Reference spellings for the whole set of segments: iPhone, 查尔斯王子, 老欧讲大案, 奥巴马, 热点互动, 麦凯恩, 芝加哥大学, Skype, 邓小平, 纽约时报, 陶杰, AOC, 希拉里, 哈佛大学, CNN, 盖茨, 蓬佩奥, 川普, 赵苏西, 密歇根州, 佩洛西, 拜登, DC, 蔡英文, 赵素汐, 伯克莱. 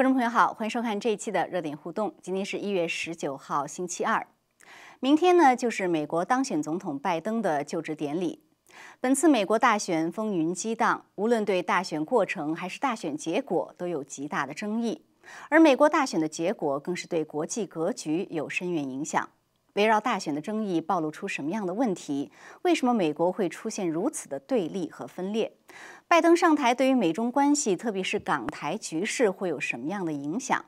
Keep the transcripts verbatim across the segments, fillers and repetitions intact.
观众朋友好，欢迎收看这一期的热点互动。今天是一月十九号，星期二。明天呢，就是美国当选总统拜登的就职典礼。本次美国大选风云激荡，无论对大选过程还是大选结果，都有极大的争议。而美国大选的结果，更是对国际格局有深远影响。 围绕大选的争议暴露出什么样的问题？为什么美国会出现如此的对立和分裂？拜登上台对于美中关系，特别是港台局势会有什么样的影响？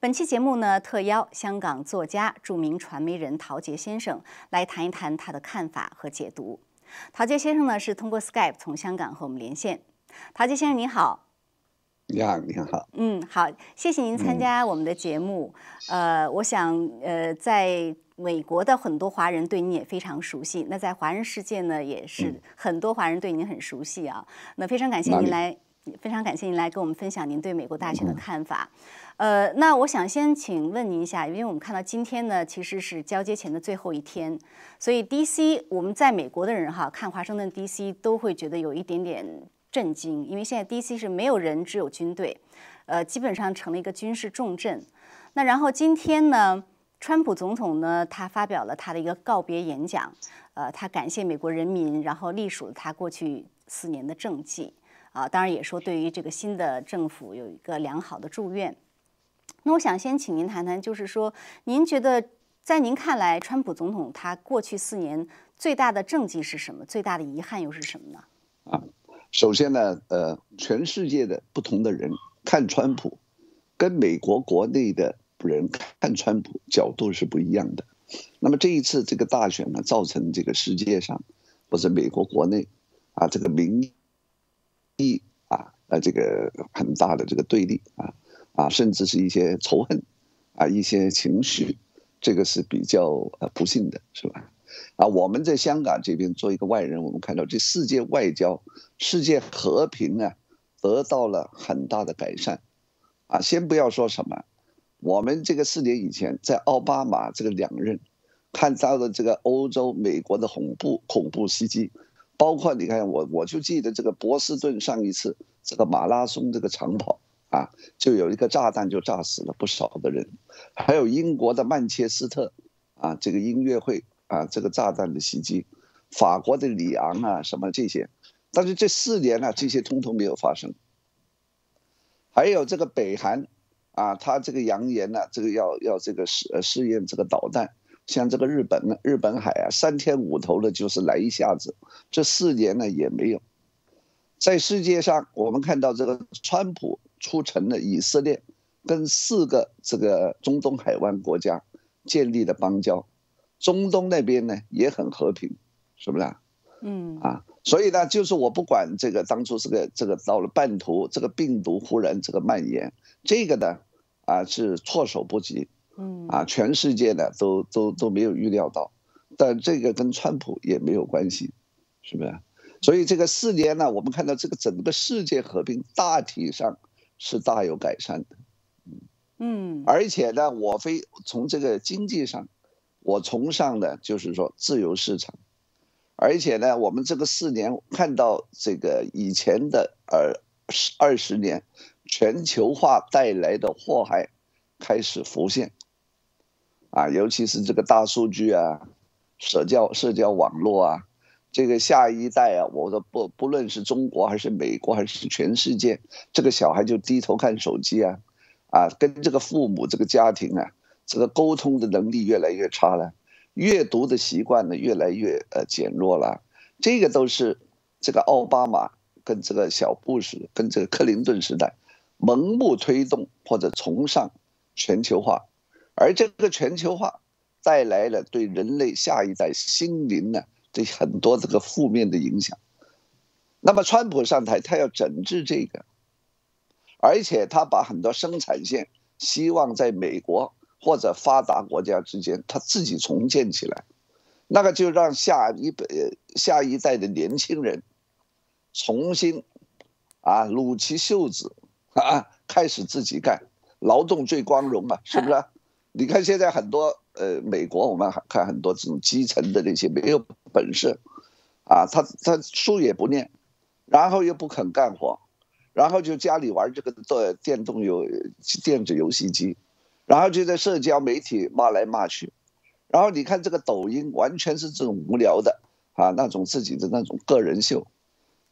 本期节目呢，特邀香港作家、著名传媒人陶杰先生来谈一谈他的看法和解读。陶杰先生呢，是通过 Skype 从香港和我们连线。陶杰先生，你好。 你好，你好。嗯，好，谢谢您参加我们的节目。嗯、呃，我想，呃，在美国的很多华人对您也非常熟悉，那在华人世界呢，也是很多华人对您很熟悉啊。嗯、那非常感谢您来，非常感谢您来跟我们分享您对美国大选的看法。嗯、呃，那我想先请问您一下，因为我们看到今天呢，其实是交接前的最后一天，所以 D C 我们在美国的人哈，看华盛顿 D C 都会觉得有一点点 震惊，因为现在 D C 是没有人，只有军队，呃，基本上成了一个军事重镇。那然后今天呢，川普总统呢，他发表了他的一个告别演讲，呃，他感谢美国人民，然后隶属了他过去四年的政绩，啊，当然也说对于这个新的政府有一个良好的祝愿。那我想先请您谈谈，就是说，您觉得在您看来，川普总统他过去四年最大的政绩是什么？最大的遗憾又是什么呢？啊。 首先呢，呃，全世界的不同的人看川普，跟美国国内的人看川普角度是不一样的。那么这一次这个大选呢，造成这个世界上或者美国国内啊这个民意啊呃这个很大的这个对立啊啊，甚至是一些仇恨啊一些情绪，这个是比较呃不幸的，是吧？ 啊，我们在香港这边做一个外人，我们看到这世界外交、世界和平啊，得到了很大的改善。啊，先不要说什么，我们这个四年以前，在奥巴马这个两任，看到的这个欧洲、美国的恐怖恐怖袭击，包括你看我我就记得这个波士顿上一次这个马拉松这个长跑啊，就有一个炸弹就炸死了不少的人，还有英国的曼彻斯特啊这个音乐会。 啊，这个炸弹的袭击，法国的里昂啊，什么这些，但是这四年呢、啊，这些通通没有发生。还有这个北韩，啊，他这个扬言呢、啊，这个要要这个试试验这个导弹，像这个日本呢，日本海啊，三天五头的就是来一下子，这四年呢也没有。在世界上，我们看到这个川普出城了以色列，跟四个这个中东海湾国家建立了邦交。 中东那边呢也很和平，是不是？嗯啊，所以呢，就是我不管这个当初这个这个到了半途，这个病毒忽然这个蔓延，这个呢啊是措手不及，嗯啊，全世界呢都都都没有预料到，但这个跟川普也没有关系，是不是？所以这个四年呢，我们看到这个整个世界和平大体上是大有改善的，嗯嗯，而且呢，我非从这个经济上。 我崇尚的就是说自由市场，而且呢，我们这个四年看到这个以前的二二十年全球化带来的祸害开始浮现，啊，尤其是这个大数据啊、社交社交网络啊，这个下一代啊，我说不不论是中国还是美国还是全世界，这个小孩就低头看手机啊，啊，跟这个父母这个家庭啊。 这个沟通的能力越来越差了，阅读的习惯呢越来越呃减弱了，这个都是这个奥巴马跟这个小布什跟这个克林顿时代盲目推动或者崇尚全球化，而这个全球化带来了对人类下一代心灵呢对很多这个负面的影响。那么川普上台，他要整治这个，而且他把很多生产线希望在美国。 或者发达国家之间，他自己重建起来，那个就让下一辈、下一代的年轻人重新啊撸起袖子啊，开始自己干，劳动最光荣嘛，是不是？你看现在很多呃，美国我们看很多这种基层的那些没有本事啊，他他书也不念，然后又不肯干活，然后就家里玩这个的电动游电子游戏机，然后就在社交媒体骂来骂去，然后你看这个抖音完全是这种无聊的啊那种自己的那种个人秀，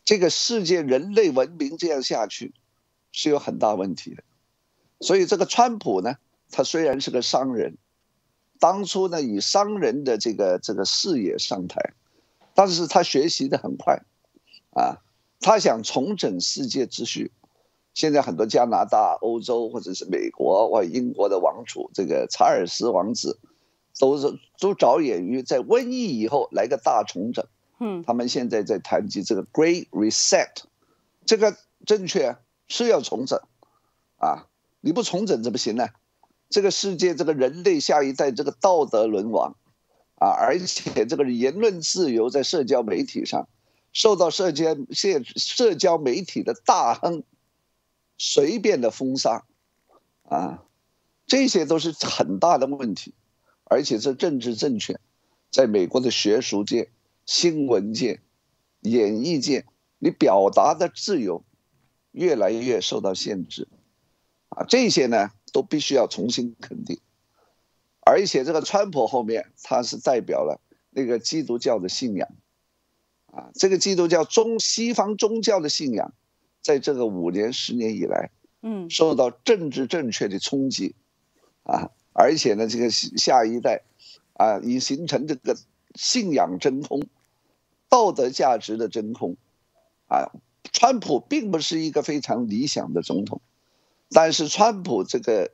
这个世界人类文明这样下去是有很大问题的。所以这个川普呢，他虽然是个商人，当初呢以商人的这个这个视野上台，但是他学习的很快啊。他想重整世界秩序，现在很多加拿大、欧洲或者是美国或英国的王储，这个查尔斯王子，都是都着眼于在瘟疫以后来个大重整。嗯，他们现在在谈及这个 Great Reset， 这个正确是要重整，啊，你不重整怎么行呢？这个世界，这个人类下一代，这个道德沦亡，啊，而且这个言论自由在社交媒体上。受到社交社交媒体的大亨随便的封杀，啊，这些都是很大的问题，而且这政治正确，在美国的学术界、新闻界、演艺界，你表达的自由越来越受到限制，啊，这些呢都必须要重新肯定，而且这个川普后面他是代表了那个基督教的信仰。啊，这个基督教中西方宗教的信仰，在这个五年、十年以来，嗯，受到政治正确的冲击，啊，而且呢，这个下一代，啊，已形成这个信仰真空、道德价值的真空，啊，川普并不是一个非常理想的总统，但是川普这个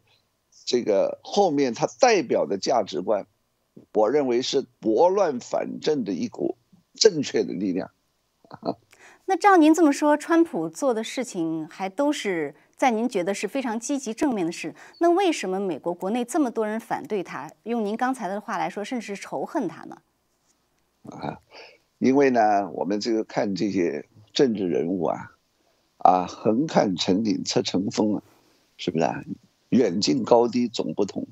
这个后面他代表的价值观，我认为是拨乱反正的一股。正确的力量，啊，那照您这么说，川普做的事情还都是在您觉得是非常积极正面的事，那为什么美国国内这么多人反对他？用您刚才的话来说，甚至是仇恨他呢？啊，因为呢，我们这个看这些政治人物啊，啊，横看成岭侧成峰啊，是不是啊？远近高低总不同。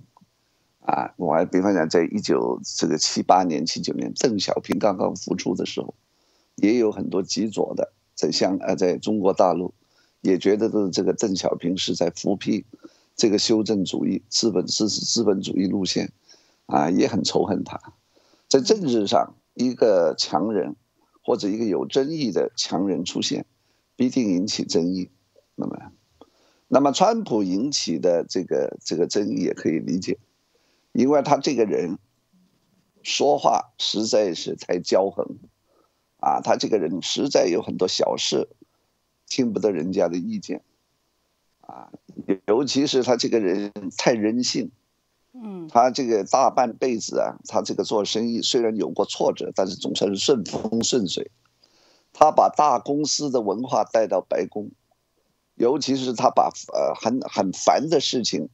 啊，我还比方讲，在一九这个七八年、七九年，邓小平刚刚复出的时候，也有很多极左的在香呃，在中国大陆，也觉得这个邓小平是在扶庇这个修正主义、资本资资本主义路线，啊，也很仇恨他。在政治上，一个强人或者一个有争议的强人出现，必定引起争议。那么，那么川普引起的这个这个争议也可以理解。因为他这个人说话实在是太骄横，啊，他这个人实在有很多小事听不得人家的意见，啊，尤其是他这个人太人性，嗯，他这个大半辈子啊，他这个做生意虽然有过挫折，但是总算是顺风顺水。他把大公司的文化带到白宫，尤其是他把呃很很烦的事情。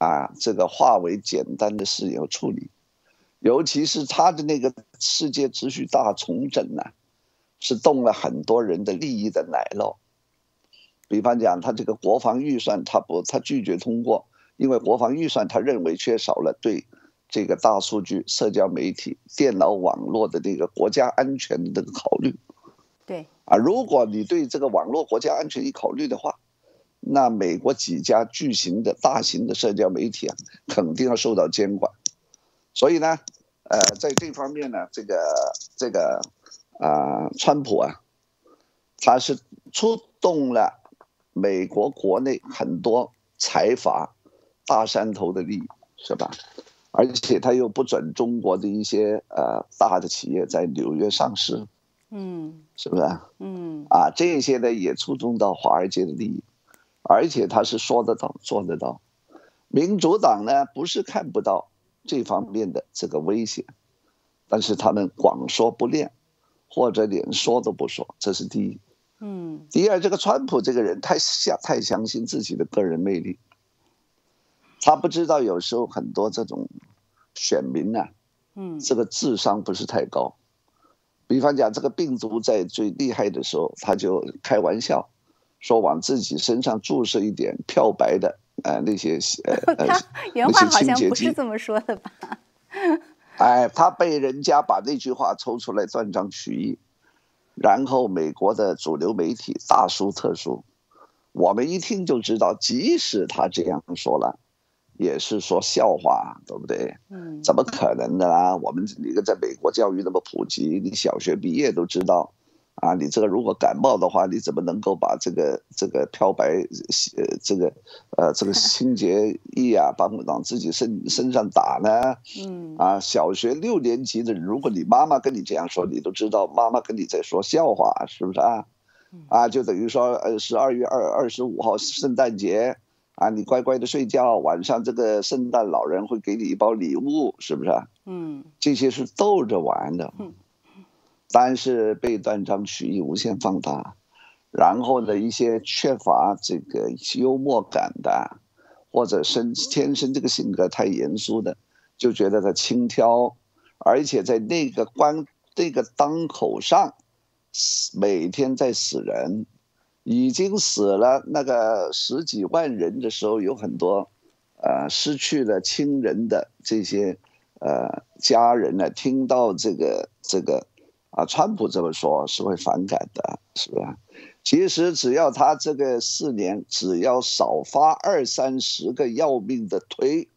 啊，这个化为简单的事要处理，尤其是他的那个世界秩序大重整呢，是动了很多人的利益的奶酪。比方讲，他这个国防预算，他不，他拒绝通过，因为国防预算他认为缺少了对这个大数据、社交媒体、电脑网络的这个国家安全的这个考虑。对啊，如果你对这个网络国家安全一考虑的话。那美国几家巨型的大型的社交媒体啊，肯定要受到监管，所以呢，呃，在这方面呢，这个这个啊、呃，川普啊，他是触动了美国国内很多财阀大山头的利益，是吧？而且他又不准中国的一些呃大的企业在纽约上市，嗯，是不是？嗯，啊，这些呢也触动到华尔街的利益。而且他是说得到做得到，民主党呢不是看不到这方面的这个威胁，但是他们光说不练，或者连说都不说，这是第一。嗯，第二，这个川普这个人太相太相信自己的个人魅力，他不知道有时候很多这种选民啊，嗯，这个智商不是太高。比方讲，这个病毒在最厉害的时候，他就开玩笑。说往自己身上注射一点漂白的呃那些呃他原话好像不是这么说的吧？哎，他被人家把那句话抽出来断章取义，然后美国的主流媒体大书特书，我们一听就知道，即使他这样说了，也是说笑话，对不对？嗯，怎么可能的啦？我们一个在美国教育那么普及，你小学毕业都知道，啊，你这个如果感冒的话，你怎么能够把这个这个漂白，呃，这个呃这个清洁液啊，把往自己身身上打呢？嗯，啊，小学六年级的，如果你妈妈跟你这样说，你都知道妈妈跟你在说笑话，是不是啊？啊，就等于说，呃，十二月二二十五号圣诞节，啊，你乖乖的睡觉，晚上这个圣诞老人会给你一包礼物，是不是？嗯，这些是逗着玩的，但是被断章取义无限放大，然后呢，一些缺乏这个幽默感的，或者生天生这个性格太严肃的，就觉得他轻佻，而且在那个关那个当口上。每天在死人，已经死了那个十几万人的时候，有很多，呃，失去了亲人的这些，呃，家人呢，听到这个这个，啊，川普这么说是会反感的，是吧？其实只要他这个四年，只要少发二三十个要命的推，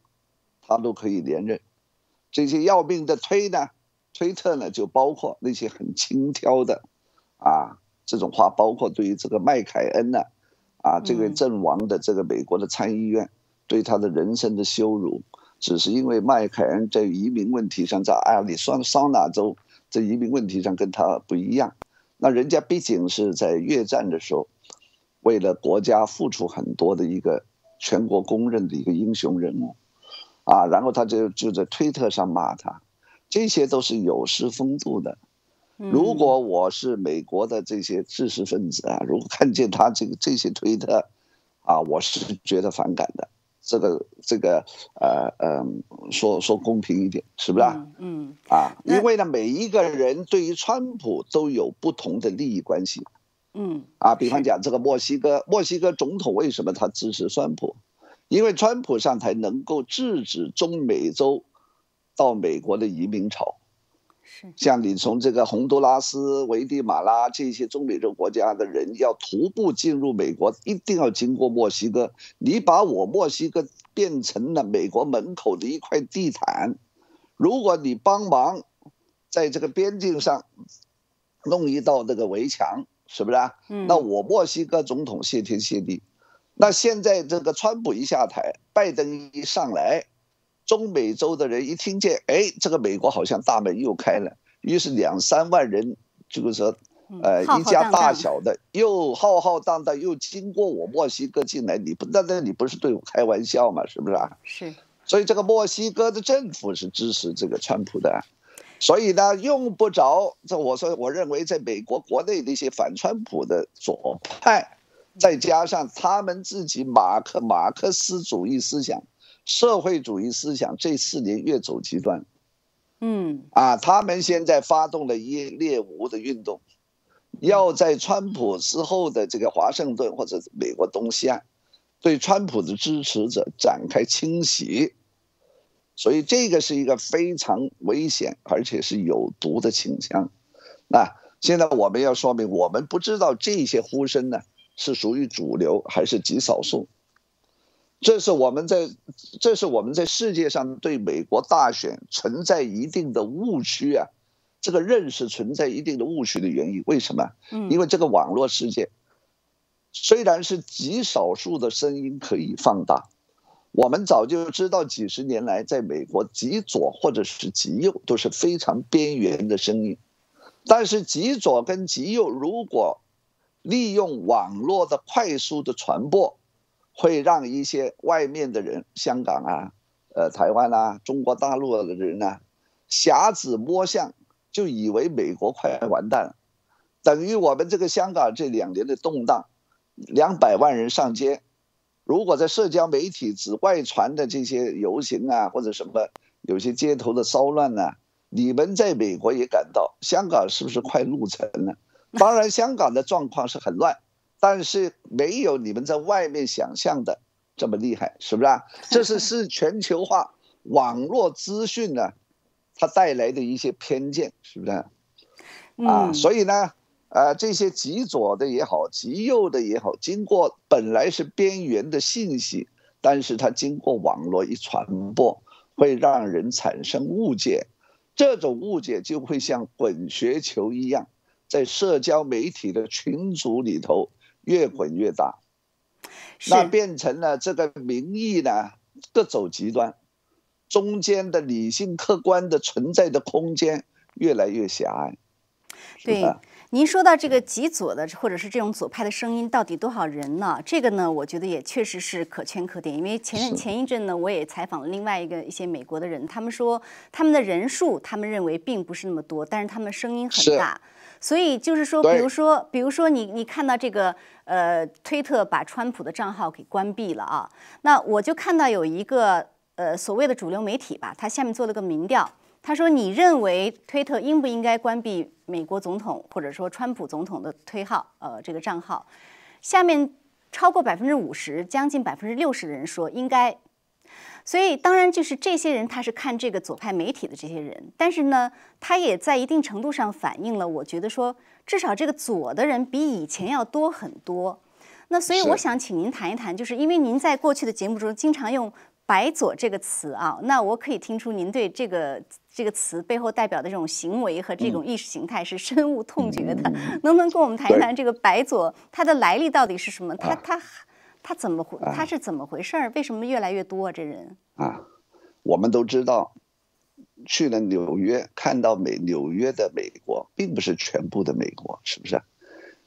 他都可以连任。这些要命的推呢，推特呢就包括那些很轻佻的。啊，这种话包括对于这个麦凯恩呢、啊，啊，这个阵亡的这个美国的参议院对他的人生的羞辱，只是因为麦凯恩在移民问题上，在亚利桑那州在移民问题上跟他不一样。那人家毕竟是在越战的时候，为了国家付出很多的一个全国公认的一个英雄人物，啊，然后他就就在推特上骂他，这些都是有失风度的。如果我是美国的这些知识分子啊，如果看见他这个这些推特，啊，我是觉得反感的。这个这个呃呃，说说公平一点，是不是啊？嗯。啊，因为呢，每一个人对于川普都有不同的利益关系。嗯。啊，比方讲这个墨西哥，墨西哥总统为什么他支持川普？因为川普上台能够制止中美洲到美国的移民潮。像你从这个洪都拉斯、危地马拉这些中美洲国家的人要徒步进入美国，一定要经过墨西哥。你把我墨西哥变成了美国门口的一块地毯，如果你帮忙在这个边境上弄一道那个围墙，是不是啊？那我墨西哥总统谢天谢地。那现在这个川普一下台，拜登一上来，中美洲的人一听见，哎，这个美国好像大门又开了，于是两三万人就是说，呃，一家大小的又浩浩荡荡又经过我墨西哥进来，你不那那你不是对我开玩笑嘛？是不是啊？是。所以这个墨西哥的政府是支持这个川普的，所以呢，用不着这我说我认为在美国国内的一些反川普的左派，再加上他们自己马克马克思主义思想。社会主义思想这四年越走极端，嗯，啊，他们现在发动了一猎巫的运动，要在川普之后的这个华盛顿或者美国东西岸，对川普的支持者展开清洗，所以这个是一个非常危险而且是有毒的倾向。那现在我们要说明，我们不知道这些呼声呢是属于主流还是极少数。这是我们在，这是我们在世界上对美国大选存在一定的误区啊，这个认识存在一定的误区的原因。为什么？因为这个网络世界，虽然是极少数的声音可以放大，我们早就知道几十年来在美国极左或者是极右都是非常边缘的声音，但是极左跟极右如果利用网络的快速的传播，会让一些外面的人，香港啊，呃，台湾啊，中国大陆的人啊，瞎子摸象，就以为美国快完蛋了。等于我们这个香港这两年的动荡，两百万人上街，如果在社交媒体只外传的这些游行啊，或者什么有些街头的骚乱呢、啊，你们在美国也感到，香港是不是快入城了？当然，香港的状况是很乱。但是没有你们在外面想象的这么厉害，是不是啊？这是是全球化网络资讯呢，它带来的一些偏见，是不是啊？啊，所以呢，啊，这些极左的也好，极右的也好，经过本来是边缘的信息，但是它经过网络一传播，会让人产生误解，这种误解就会像滚雪球一样，在社交媒体的群组里头越滚越大，那变成了这个民意呢各走极端，中间的理性客观的存在的空间越来越狭隘。对，您说到这个极左的或者是这种左派的声音到底多少人呢？这个呢，我觉得也确实是可圈可点。因为前前一阵呢，我也采访了另外一个一些美国的人，他们说他们的人数，他们认为并不是那么多，但是他们声音很大。所以就是说，比如说，比如说你你看到这个呃，推特把川普的账号给关闭了啊，那我就看到有一个呃所谓的主流媒体吧，他下面做了个民调。他说：“你认为推特应不应该关闭美国总统或者说川普总统的推号？呃，这个账号，下面超过百分之五十，将近百分之六十的人说应该。所以当然就是这些人，他是看这个左派媒体的这些人，但是呢，他也在一定程度上反映了，我觉得说至少这个左的人比以前要多很多。那所以我想请您谈一谈，就是因为您在过去的节目中经常用‘白左’这个词啊，那我可以听出您对这个。”这个词背后代表的这种行为和这种意识形态是深恶痛绝的，能不能跟我们谈一谈这个白左它的来历到底是什么？它它它怎么回？它是怎么回事？为什么越来越多啊？这人啊，我们都知道，去了纽约看到美纽约的美国，并不是全部的美国，是不是？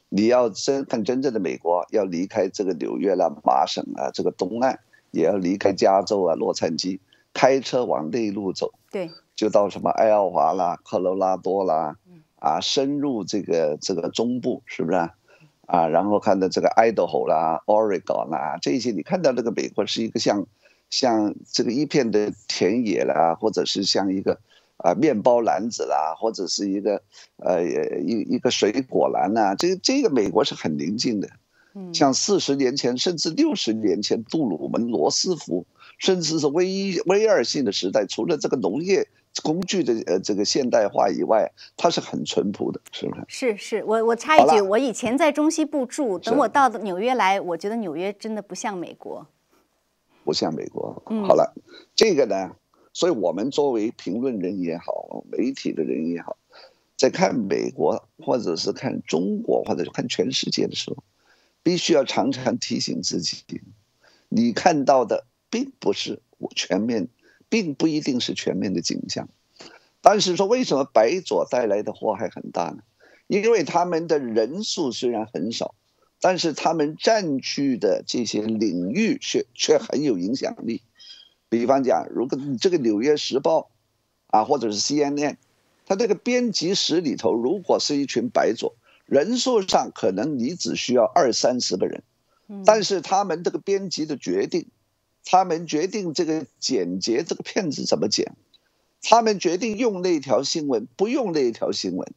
你要真看真正的美国，要离开这个纽约了、麻省啊，这个东岸，也要离开加州啊、洛杉矶，开车往内陆走。对。就到什么爱奥华啦、科罗拉多啦，啊，深入这个这个中部，是不是啊？啊，然后看到这个爱德荷啦、Oregon 啦这些，你看到这个美国是一个像像这个一片的田野啦，或者是像一个啊面包篮子啦，或者是一个呃一一个水果篮呐、啊，这这个美国是很宁静的，像四十年前甚至六十年前杜鲁门、罗斯福。甚至是威威尔逊的时代，除了这个农业工具的呃这个现代化以外，它是很淳朴的，是不是？是是，我我插一句，我以前在中西部住，等我到纽约来，我觉得纽约真的不像美国，不像美国。好了，嗯、这个呢，所以我们作为评论人也好，媒体的人也好，在看美国或者是看中国或者看全世界的时候，必须要常常提醒自己，你看到的。并不是全面，并不一定是全面的景象，但是说为什么白左带来的祸害很大呢？因为他们的人数虽然很少，但是他们占据的这些领域却却很有影响力。比方讲，如果这个《纽约时报》啊，或者是 C N N， 它这个编辑室里头，如果是一群白左，人数上可能你只需要二三十个人，但是他们这个编辑的决定。他们决定这个剪辑这个片子怎么剪，他们决定用那条新闻不用那条新闻，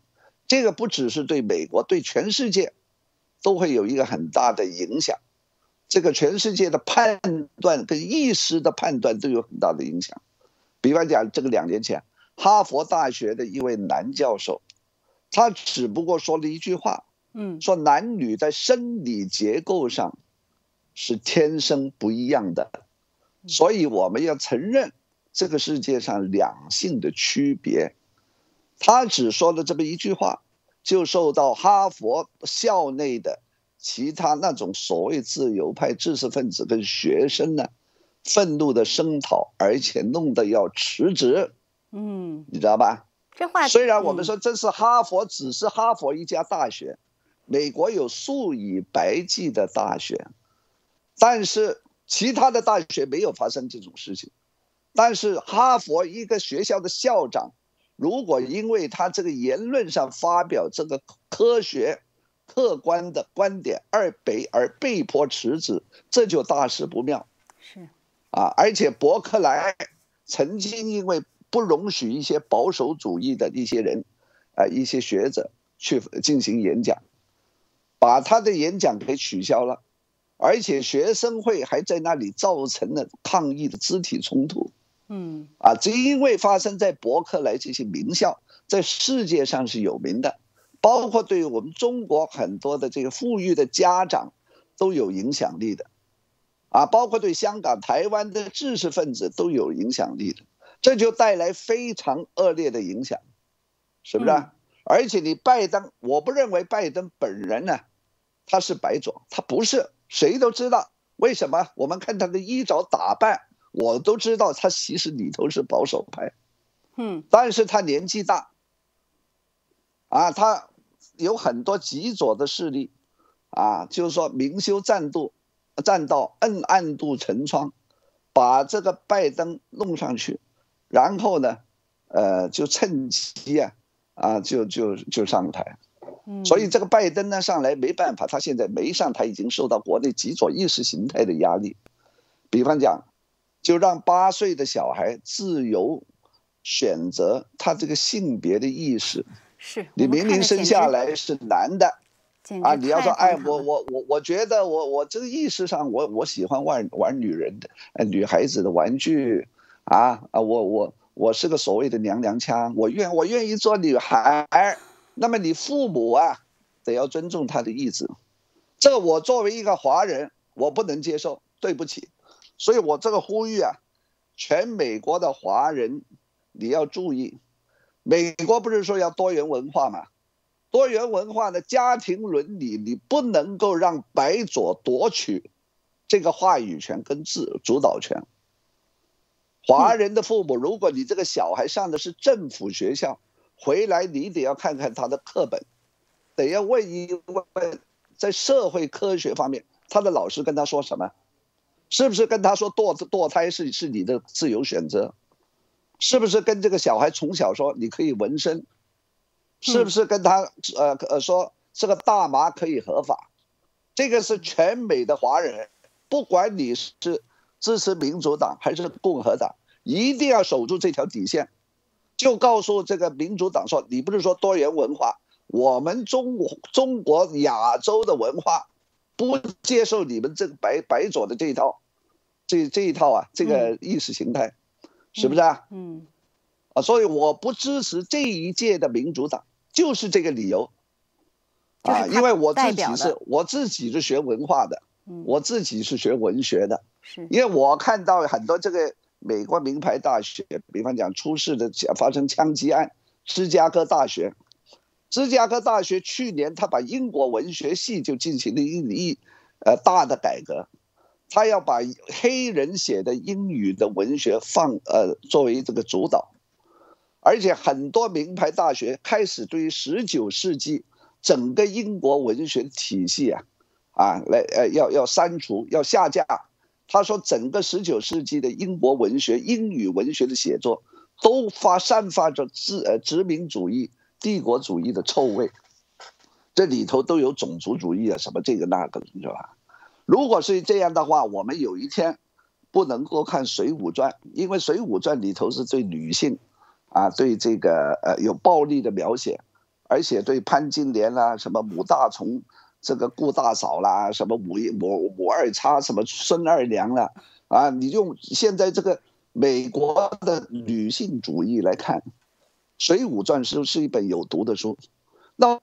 这个不只是对美国，对全世界都会有一个很大的影响。这个全世界的判断跟意识的判断都有很大的影响。比方讲，这个两年前，哈佛大学的一位男教授，他只不过说了一句话，嗯，说男女在生理结构上是天生不一样的。所以我们要承认这个世界上两性的区别。他只说了这么一句话，就受到哈佛校内的其他那种所谓自由派知识分子跟学生呢愤怒的声讨，而且弄得要辞职。嗯，你知道吧？这话虽然我们说这是哈佛，只是哈佛一家大学，美国有数以百计的大学，但是。其他的大学没有发生这种事情，但是哈佛一个学校的校长，如果因为他这个言论上发表这个科学、客观的观点而被而被迫辞职，这就大事不妙。是，啊，而且伯克莱曾经因为不容许一些保守主义的一些人，啊，一些学者去进行演讲，把他的演讲给取消了。而且学生会还在那里造成了抗议的肢体冲突，嗯，啊，只因为发生在伯克莱这些名校，在世界上是有名的，包括对于我们中国很多的这个富裕的家长都有影响力的，啊，包括对香港、台湾的知识分子都有影响力的，这就带来非常恶劣的影响，是不是、啊？而且你拜登，我不认为拜登本人呢、啊，他是白左，他不是，谁都知道。为什么？我们看他的衣着打扮，我都知道他其实里头是保守派，嗯，但是他年纪大。啊，他有很多极左的势力，啊，就是说明修栈道，栈道暗暗度陈仓，把这个拜登弄上去，然后呢，呃，就趁机啊，啊，就就就上台。所以这个拜登呢上来没办法，他现在没上台已经受到国内极左意识形态的压力，比方讲，就让八岁的小孩自由选择他这个性别的意识。是你明明生下来是男的，啊，你要说哎，我我我我觉得我我这个意识上我我喜欢玩玩女人的，呃，女孩子的玩具，啊啊，我我我是个所谓的娘娘腔，我愿我愿意做女孩，那么你父母啊，得要尊重他的意志，这个我作为一个华人我不能接受，对不起，所以我这个呼吁啊，全美国的华人你要注意。美国不是说要多元文化嘛？多元文化的家庭伦理，你不能够让白左夺取这个话语权跟自主导权。华人的父母，如果你这个小孩上的是政府学校，回来你得要看看他的课本，得要问一问在社会科学方面，他的老师跟他说什么？是不是跟他说堕堕胎是是你的自由选择？是不是跟这个小孩从小说你可以纹身？是不是跟他呃呃说这个大麻可以合法？这个是全美的华人，不管你是支持民主党还是共和党，一定要守住这条底线，就告诉这个民主党说，你不是说多元文化，我们中国中国亚洲的文化不接受你们这个白白左的这一套，这这一套啊，这个意识形态。嗯，是不是啊？嗯，啊，所以我不支持这一届的民主党，就是这个理由，啊，因为我自己是，我自己是学文化的，我自己是学文学的，因为我看到很多这个美国名牌大学，比方讲出事的发生枪击案，芝加哥大学，芝加哥大学去年他把英国文学系就进行了一一呃大的改革。他要把黑人写的英语的文学放呃作为这个主导，而且很多名牌大学开始对于十九世纪整个英国文学体系啊啊来呃要要删除要下架。他说整个十九世纪的英国文学英语文学的写作都发散发着殖呃殖民主义帝国主义的臭味，这里头都有种族主义啊什么这个那个是吧？如果是这样的话，我们有一天不能够看《水浒传》，因为《水浒传》里头是对女性，啊，对这个呃有暴力的描写，而且对潘金莲啦、啊、什么母大虫、这个顾大嫂啦、什么母母母二叉、什么孙二娘啦，啊，你用现在这个美国的女性主义来看，《水浒传》是是一本有毒的书，那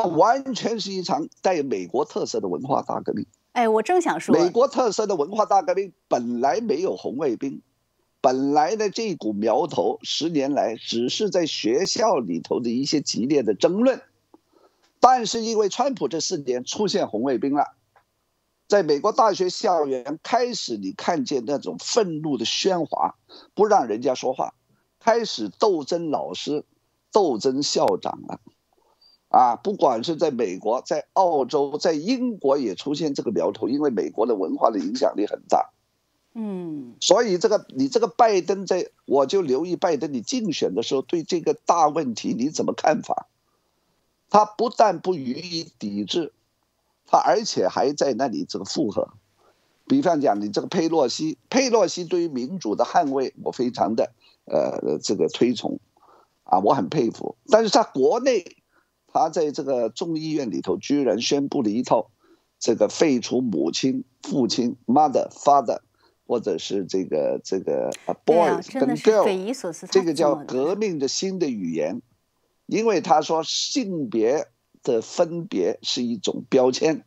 完全是一场带美国特色的文化大革命。哎，我正想说，美国特色的文化大革命本来没有红卫兵，本来的这股苗头十年来只是在学校里头的一些激烈的争论，但是因为川普这四年出现红卫兵了，在美国大学校园开始你看见那种愤怒的喧哗，不让人家说话，开始斗争老师，斗争校长了。啊，不管是在美国、在澳洲、在英国也出现这个苗头，因为美国的文化的影响力很大，嗯，所以这个你这个拜登在，我就留意拜登你竞选的时候对这个大问题你怎么看法？他不但不予以抵制，他而且还在那里这个附和。比方讲，你这个佩洛西，佩洛西对于民主的捍卫，我非常的呃这个推崇，啊，我很佩服，但是他国内。他在这个众议院里头居然宣布了一套这个废除母亲、父亲 mother、father 或者是这个这个 boys 跟 girl， 这个叫革命的新的语言，因为他说性别的分别是一种标签，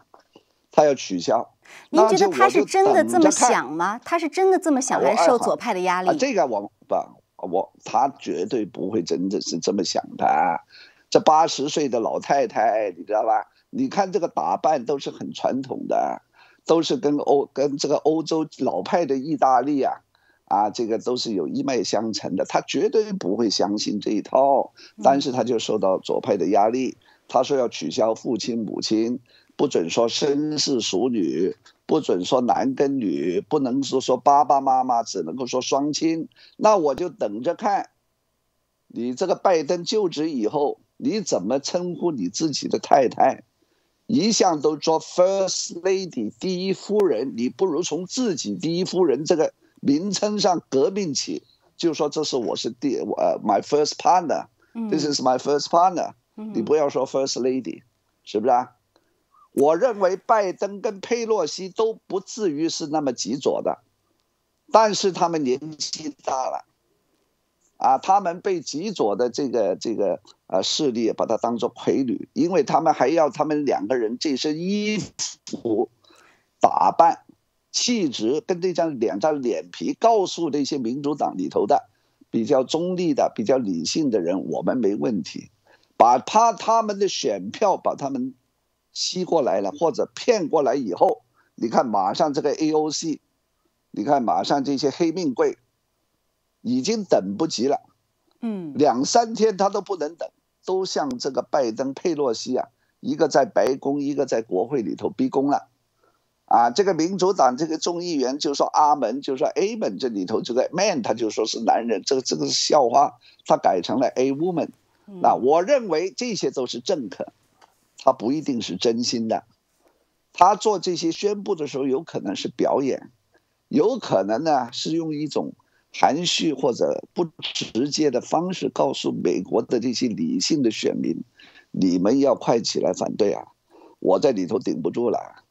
他要取消。您觉得他是真的这么想吗？他是真的这么想，还是受左派的压力？啊、这个我不，我他绝对不会真的是这么想的。这八十岁的老太太，你知道吧？你看这个打扮都是很传统的，都是跟欧跟这个欧洲老派的意大利啊，啊，这个都是有一脉相承的。他绝对不会相信这一套，但是他就受到左派的压力。嗯、他说要取消父亲母亲。不准说绅士淑女，不准说男跟女，不能说说爸爸妈妈，只能够说双亲。那我就等着看，你这个拜登就职以后，你怎么称呼你自己的太太？一向都说 first lady 第一夫人，你不如从自己第一夫人这个名称上革命起，就说这是我是第呃、uh, my first partner， this is my first partner、嗯。你不要说 first lady， 是不是啊？我认为拜登跟佩洛西都不至于是那么极左的，但是他们年纪大了，啊，他们被极左的这个这个呃势力把他当作傀儡，因为他们还要他们两个人这身衣服、打扮、气质跟这张两张脸皮，告诉这些民主党里头的比较中立的、比较理性的人，我们没问题，把他他们的选票把他们。吸过来了，或者骗过来以后，你看马上这个 A O C， 你看马上这些黑命贵，已经等不及了，嗯，两三天他都不能等，都像这个拜登、佩洛西啊，一个在白宫，一个在国会里头逼宫了，啊，这个民主党这个众议员就说阿门，就说 A 们这里头就在 man， 他就说是男人，这个这个是笑话，他改成了 A woman， 那我认为这些都是政客。他不一定是真心的，他做这些宣布的时候，有可能是表演，有可能呢是用一种含蓄或者不直接的方式告诉美国的这些理性的选民，你们要快起来反对啊！我在里头顶不住了，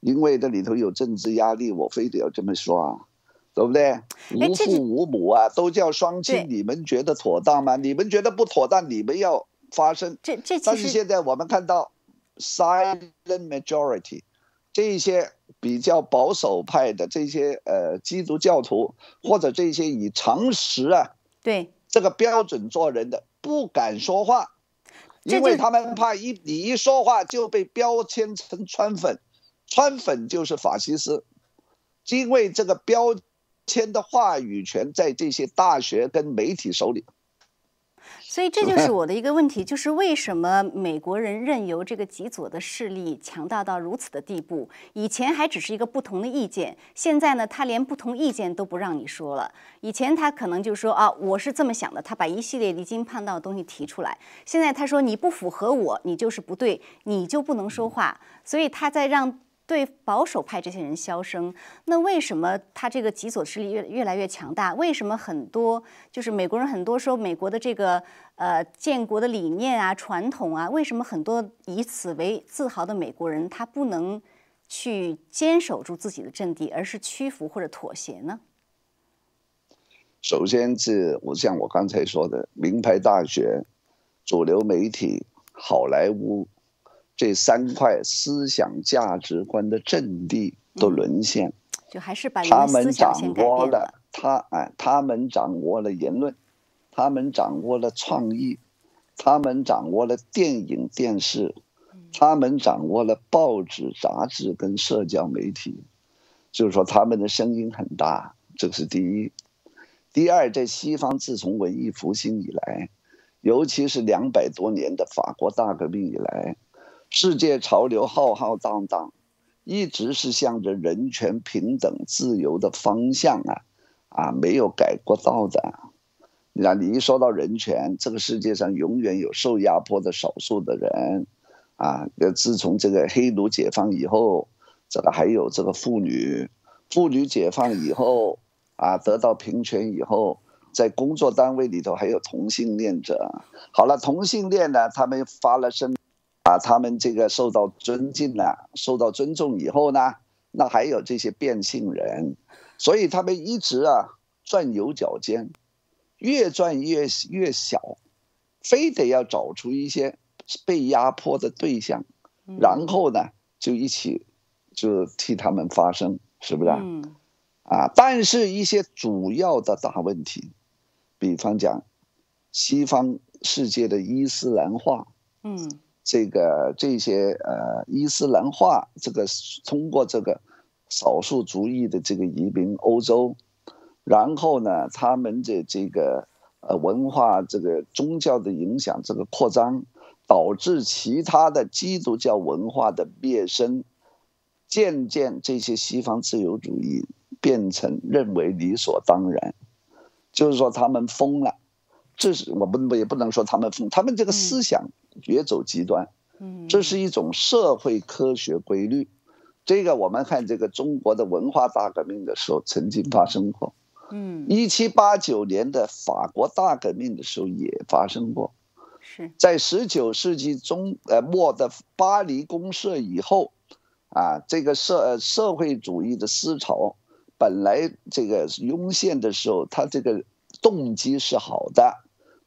因为这里头有政治压力，我非得要这么说啊。对不对？无父无母啊，都叫双亲，你们觉得妥当吗？你们觉得不妥当，你们要。发生，这这但是现在我们看到 silent majority， 这些比较保守派的这些呃基督教徒或者这些以常识啊，对这个标准做人的不敢说话，因为他们怕一你一说话就被标签成川粉，川粉就是法西斯，因为这个标签的话语权在这些大学跟媒体手里。所以这就是我的一个问题，就是为什么美国人任由这个极左的势力强大到如此的地步？以前还只是一个不同的意见，现在呢，他连不同意见都不让你说了。以前他可能就说啊，我是这么想的，他把一系列离经叛道的东西提出来。现在他说你不符合我，你就是不对，你就不能说话。所以他在让对保守派这些人消声。那为什么他这个极左势力越越来越强大？为什么很多就是美国人很多说美国的这个？呃，建国的理念啊，传统啊，为什么很多以此为自豪的美国人，他不能去坚守住自己的阵地，而是屈服或者妥协呢？首先是我像我刚才说的，名牌大学、主流媒体、好莱坞这三块思想价值观的阵地都沦陷，嗯、就还是把他们掌握了，他哎，他们掌握了言论。他们掌握了创意，他们掌握了电影电视，他们掌握了报纸杂志跟社交媒体，就是说他们的声音很大，这是第一。第二，在西方自从文艺复兴以来，尤其是两百多年的法国大革命以来，世界潮流浩浩荡荡，一直是向着人权、平等、自由的方向啊啊没有改过道的。那你一说到人权，这个世界上永远有受压迫的少数的人，啊，自从这个黑奴解放以后，这个还有这个妇女，妇女解放以后，啊，得到平权以后，在工作单位里头还有同性恋者。好了，同性恋呢，他们发了声，啊，他们这个受到尊敬了，受到尊重以后呢，那还有这些变性人，所以他们一直啊钻牛角尖。越转越越小，非得要找出一些被压迫的对象，然后呢就一起就替他们发声，是不是啊？啊，但是一些主要的大问题，比方讲西方世界的伊斯兰化，嗯，这个这些呃伊斯兰化，这个通过这个少数族裔的这个移民欧洲，然后呢他们的这个呃文化这个宗教的影响这个扩张，导致其他的基督教文化的灭生，渐渐这些西方自由主义变成认为理所当然，就是说他们疯了，这是我们也不能说他们疯，他们这个思想越走极端，嗯，这是一种社会科学规律。这个我们看这个中国的文化大革命的时候曾经发生过，嗯，一七八九年的法国大革命的时候也发生过，是在十九世纪中呃末的巴黎公社以后，啊，这个社社会主义的思潮本来这个涌现的时候，它这个动机是好的，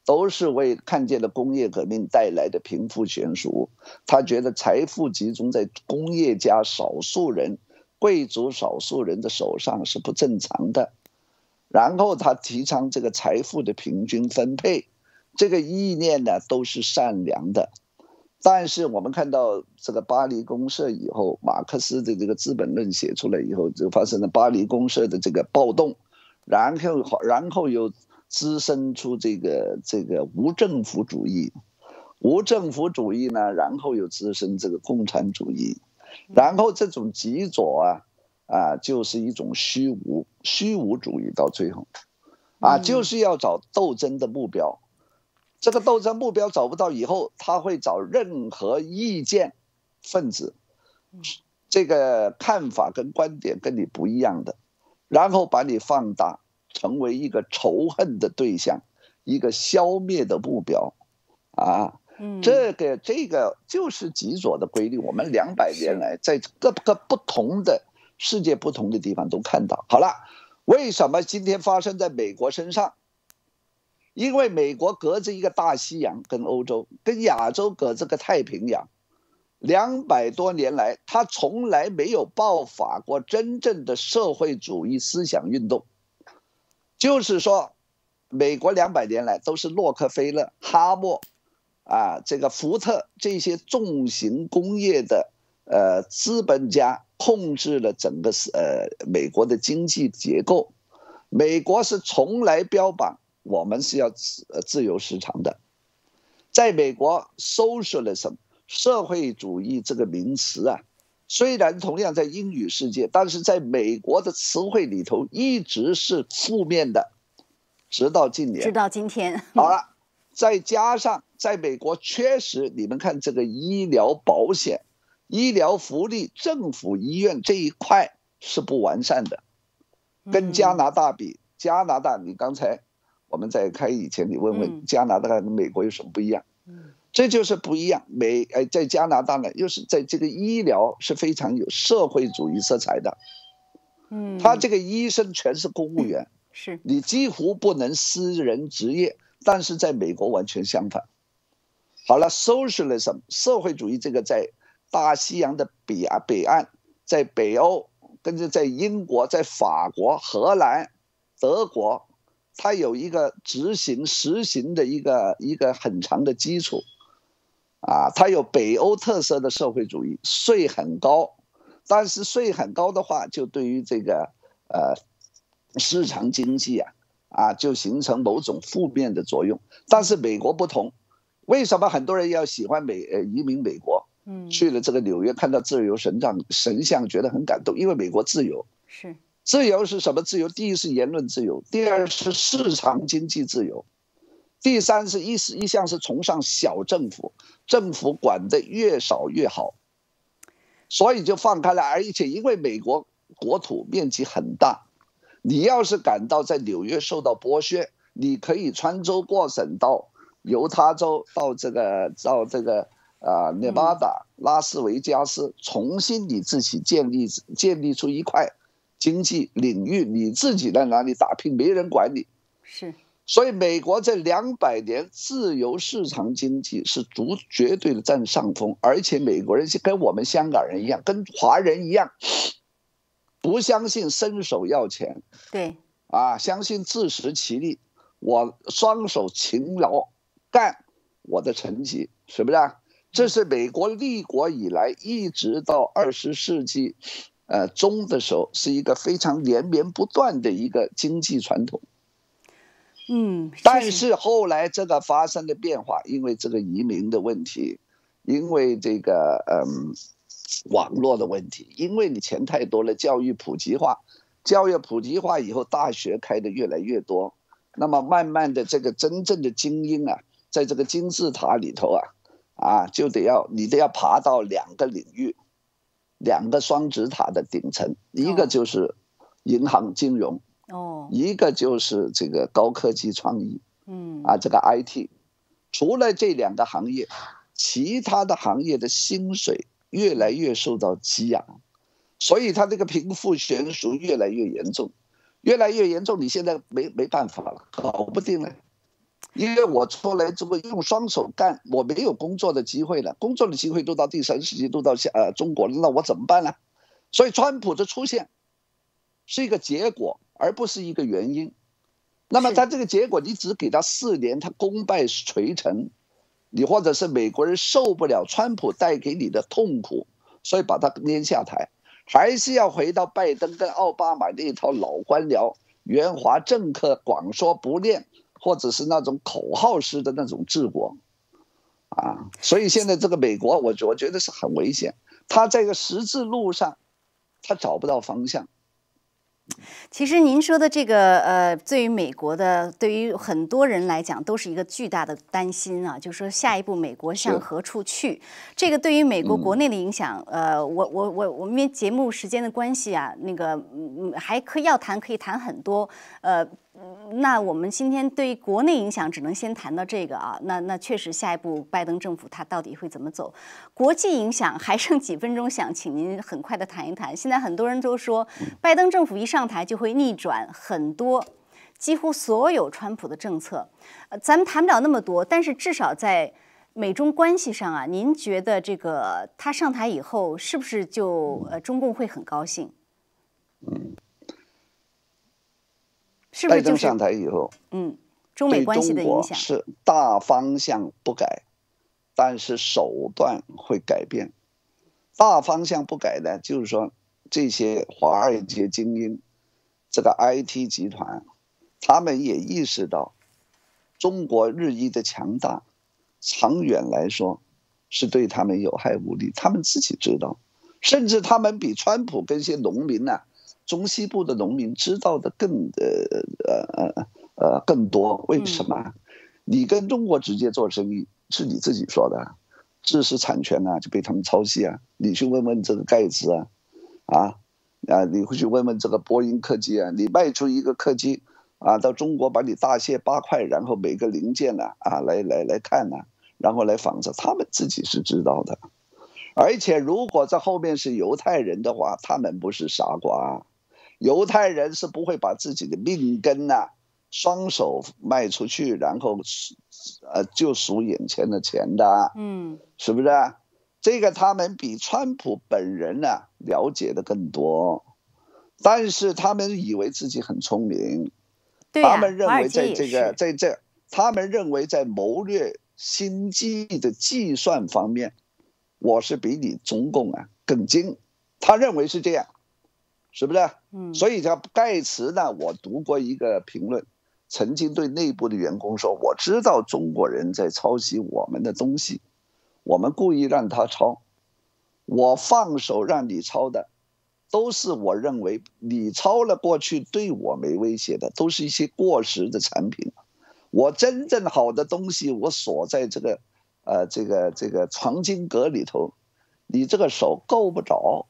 都是为看见了工业革命带来的贫富悬殊，他觉得财富集中在工业家少数人、贵族少数人的手上是不正常的，然后他提倡这个财富的平均分配，这个意念呢都是善良的。但是我们看到这个巴黎公社以后，马克思的这个《资本论》写出来以后，就发生了巴黎公社的这个暴动，然后然后又滋生出这个这个无政府主义，无政府主义呢，然后又滋生这个共产主义，然后这种极左啊啊，就是一种虚无虚无主义，到最后，啊，就是要找斗争的目标，这个斗争目标找不到以后，他会找任何意见分子，这个看法跟观点跟你不一样的，然后把你放大，成为一个仇恨的对象，一个消灭的目标，啊，这个这个就是极左的规律。我们两百年来在各个不同的世界、不同的地方都看到。好了，为什么今天发生在美国身上？因为美国隔着一个大西洋跟欧洲，跟亚洲隔着个太平洋，两百多年来，他从来没有爆发过真正的社会主义思想运动。就是说，美国两百年来都是洛克菲勒、哈默，啊，这个福特这些重型工业的呃资本家控制了整个呃美国的经济结构。美国是从来标榜我们是要自由市场的，在美国 ，socialism 社会主义这个名词啊，虽然同样在英语世界，但是在美国的词汇里头一直是负面的，直到今年。直到今天。好了，再加上在美国确实，你们看这个医疗保险、医疗福利、政府医院这一块是不完善的，跟加拿大比，加拿大你刚才我们在开以前，你问问加拿大跟美国有什么不一样？这就是不一样。美哎，在加拿大呢，又是在这个医疗是非常有社会主义色彩的，嗯，他这个医生全是公务员，是你几乎不能私人执业，但是在美国完全相反。好了 ，socialism 社会主义这个在大西洋的北啊北岸，在北欧，跟着在英国、在法国、荷兰、德国，它有一个执行实行的一个一个很长的基础。啊，它有北欧特色的社会主义，税很高，但是税很高的话，就对于这个呃市场经济啊啊就形成某种负面的作用。但是美国不同，为什么很多人要喜欢美呃移民美国？嗯，去了这个纽约，看到自由神像神像，觉得很感动，因为美国自由是自由是什么自由？第一是言论自由，第二是市场经济自由。第三是一一向是崇尚小政府，政府管得越少越好，所以就放开了。而且因为美国国土面积很大，你要是感到在纽约受到剥削，你可以穿州过省到犹他州，到这个到这个啊内华达、拉斯维加斯，重新你自己建立建立出一块经济领域，你自己在哪里打拼，没人管你。是。所以美国这两百年自由市场经济是足绝对的占上风，而且美国人跟我们香港人一样，跟华人一样，不相信伸手要钱，对，啊，相信自食其力，我双手勤劳干我的成绩，是不是啊？这是美国立国以来一直到二十世纪，呃中的时候，是一个非常连绵不断的一个经济传统。嗯，但是后来这个发生的变化，因为这个移民的问题，因为这个嗯网络的问题，因为你钱太多了，教育普及化，教育普及化以后，大学开的越来越多，那么慢慢的这个真正的精英啊，在这个金字塔里头啊，啊就得要你得要爬到两个领域，两个双子塔的顶层，一个就是银行金融。哦，一个就是这个高科技创意，嗯，啊，这个 I T， 除了这两个行业，其他的行业的薪水越来越受到挤压，所以它这个贫富悬殊越来越严重，越来越严重，你现在没没办法了，搞不定了，因为我出来之后用双手干，我没有工作的机会了，工作的机会都到第三世界，都到呃中国了，那我怎么办呢？所以川普的出现是一个结果。而不是一个原因，那么他这个结果，你只给他四年，他功败垂成，你或者是美国人受不了川普带给你的痛苦，所以把他撵下台，还是要回到拜登跟奥巴马那一套老官僚、圆滑政客广说不练，或者是那种口号式的那种治国，啊，所以现在这个美国，我我觉得是很危险，他在个十字路上，他找不到方向。其实您说的这个，呃，对于美国的，对于很多人来讲，都是一个巨大的担心啊，就是说下一步美国向何处去？这个对于美国国内的影响，嗯、呃，我我我我们节目时间的关系啊，那个嗯还可以要谈，可以谈很多，呃。那我们今天对国内影响只能先谈到这个啊，那那确实下一步拜登政府它到底会怎么走？国际影响还剩几分钟，想请您很快的谈一谈。现在很多人都说，拜登政府一上台就会逆转很多，几乎所有川普的政策。呃，咱们谈不了那么多，但是至少在美中关系上啊，您觉得这个他上台以后是不是就呃中共会很高兴？嗯。是不是就是、拜登上台以后，嗯，中美关系的影响是大方向不改，但是手段会改变。大方向不改呢，就是说这些华尔街精英，这个 I T 集团，他们也意识到中国日益的强大，长远来说是对他们有害无利，他们自己知道，甚至他们比川普跟一些农民呢、啊。中西部的农民知道的更呃呃呃更多，为什么？你跟中国直接做生意是你自己说的，知识产权啊就被他们抄袭啊！你去问问这个盖茨啊，啊啊，你会去问问这个波音客机啊？你卖出一个客机啊，到中国把你大卸八块，然后每个零件呢啊，啊来来来看呢、啊，然后来仿制，他们自己是知道的。而且如果在后面是犹太人的话，他们不是傻瓜。犹太人是不会把自己的命根呐、啊、双手卖出去，然后呃就数眼前的钱的，嗯，是不是、啊？这个他们比川普本人呢、啊、了解的更多，但是他们以为自己很聪明，对啊、他们认为在这个在这，他们认为在谋略心机的计算方面，我是比你中共啊更精，他认为是这样。是不是？嗯，所以叫盖茨呢？我读过一个评论，曾经对内部的员工说：“我知道中国人在抄袭我们的东西，我们故意让他抄，我放手让你抄的，都是我认为你抄了过去对我没威胁的，都是一些过时的产品。我真正好的东西，我锁在这个，呃，这个这个藏经阁里头，你这个手够不着。”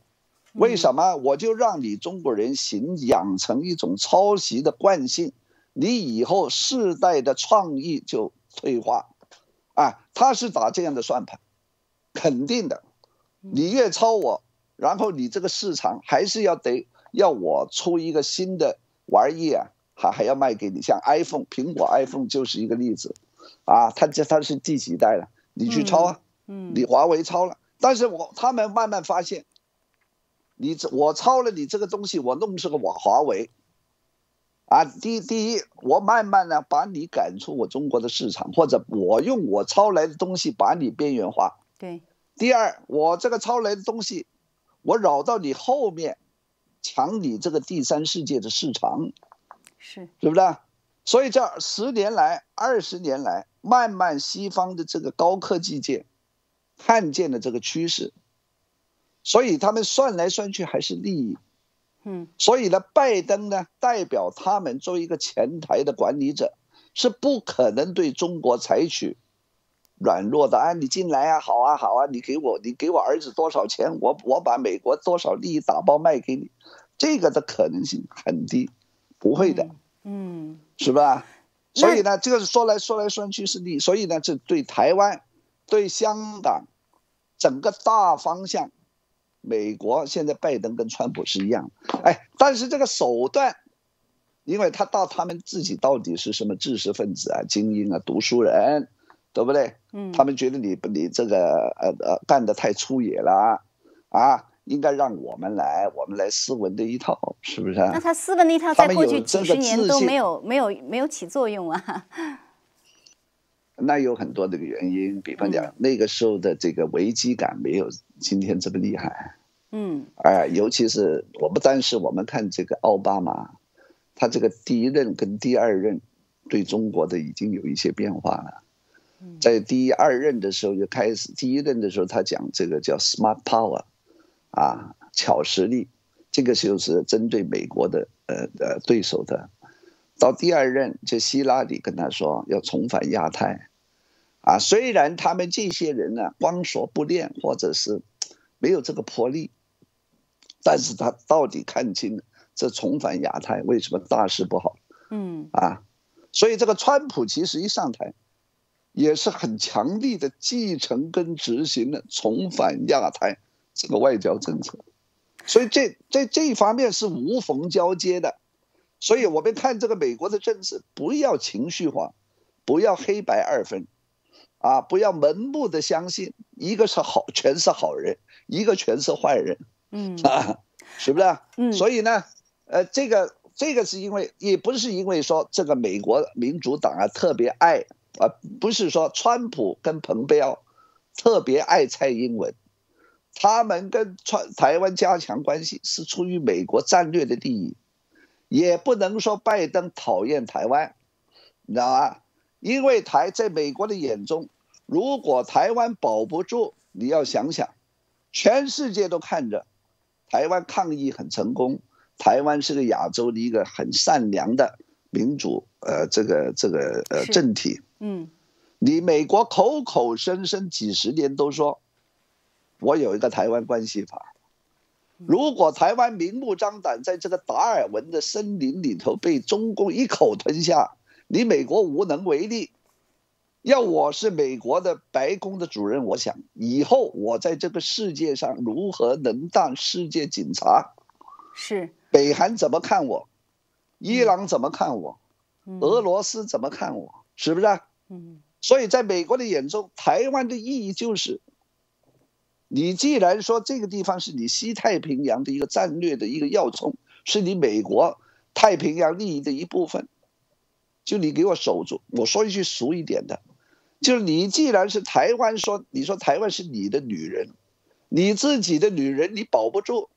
为什么我就让你中国人行养成一种抄袭的惯性，你以后世代的创意就退化，啊，他是打这样的算盘，肯定的，你越抄我，然后你这个市场还是要得要我出一个新的玩意啊，还还要卖给你。像 iPhone， 苹果 iPhone 就是一个例子，啊，它这它是第几代了？你去抄啊，嗯，你华为抄了，但是我他们慢慢发现，你这我抄了你这个东西，我弄是个我华为，啊，第第一，我慢慢呢把你赶出我中国的市场，或者我用我抄来的东西把你边缘化。对。第二，我这个抄来的东西，我绕到你后面，抢你这个第三世界的市场。是，对不对？所以这十年来、二十年来，慢慢西方的这个高科技界看见了这个趋势，所以他们算来算去还是利益。嗯，所以呢，拜登呢代表他们作为一个前台的管理者，是不可能对中国采取软弱的啊，你进来啊，好啊，好啊，你给我，你给我儿子多少钱，我我把美国多少利益打包卖给你，这个的可能性很低。不会的，嗯，嗯，是吧？所以呢，这个说来说来说去是利，所以呢，这对台湾、对香港，整个大方向，美国现在拜登跟川普是一样，哎，但是这个手段，因为他到他们自己到底是什么知识分子啊、精英啊、读书人，对不对？嗯，他们觉得你你这个呃呃干得太粗野了，啊。应该让我们来，我们来斯文的一套，是不是、啊？那他斯文的一套在过去几十年都没有没有没有起作用啊。那有很多的原因，比方讲、嗯、那个时候的这个危机感没有今天这么厉害。嗯。哎，尤其是我不单是我们看这个奥巴马，他这个第一任跟第二任对中国的已经有一些变化了。在第二任的时候就开始，第一任的时候他讲这个叫 smart power。啊，巧实力，这个就是针对美国的呃呃对手的。到第二任，这希拉里跟他说要重返亚太，啊，虽然他们这些人呢、啊、光说不练，或者是没有这个魄力，但是他到底看清这重返亚太为什么大事不好？嗯，啊，所以这个川普其实一上台，也是很强力的继承跟执行了重返亚太。这个外交政策，所以这在这一方面是无缝交接的，所以我们看这个美国的政治，不要情绪化，不要黑白二分，啊，不要盲目的相信一个是好全是好人，一个全是坏人，嗯啊，是不是？嗯，所以呢，呃，这个这个是因为也不是因为说这个美国民主党啊特别爱啊，不是说川普跟蓬佩奥特别爱蔡英文。他们跟台湾加强关系是出于美国战略的利益，也不能说拜登讨厌台湾，你知道吗？因为台在美国的眼中，如果台湾保不住，你要想想，全世界都看着台湾抗议很成功，台湾是个亚洲的一个很善良的民主呃这个这个呃政体，嗯，你美国口口声声几十年都说。我有一个台湾关系法，如果台湾明目张胆在这个达尔文的森林里头被中共一口吞下，你美国无能为力。要我是美国的白宫的主任，我想以后我在这个世界上如何能当世界警察？是北韩怎么看我？伊朗怎么看我？俄罗斯怎么看我？是不是、啊？嗯。所以在美国的眼中，台湾的意义就是。你既然说这个地方是你西太平洋的一个战略的一个要冲，是你美国太平洋利益的一部分，就你给我守住。我说一句俗一点的，就是你既然是台湾说，你说台湾是你的女人，你自己的女人你保不住，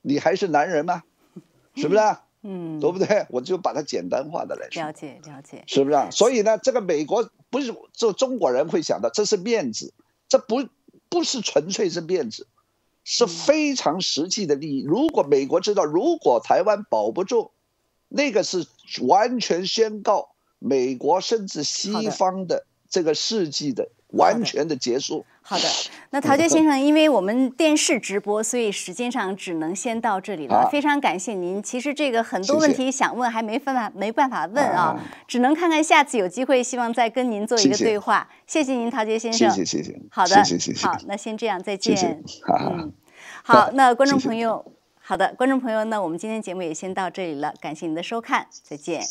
你还是男人吗？是不是、啊？嗯，对不对？我就把它简单化的来说。了解了解，是不是、啊？所以呢，这个美国不是就中国人会想到这是面子，这不。不是纯粹是面子，是非常实际的利益。如果美国知道，如果台湾保不住，那个是完全宣告美国甚至西方的这个世纪的完全的结束。好的，那陶杰先生，因为我们电视直播，所以时间上只能先到这里了。啊、非常感谢您。其实这个很多问题想问还没办法，没办法问啊，啊只能看看下次有机会，希望再跟您做一个对话。谢谢您，陶杰先生。谢谢谢谢。好的，谢谢谢谢。好，那先这样，再见。谢谢。好，嗯、好那观众朋友。谢谢好的，观众朋友呢，我们今天节目也先到这里了，感谢您的收看，再见。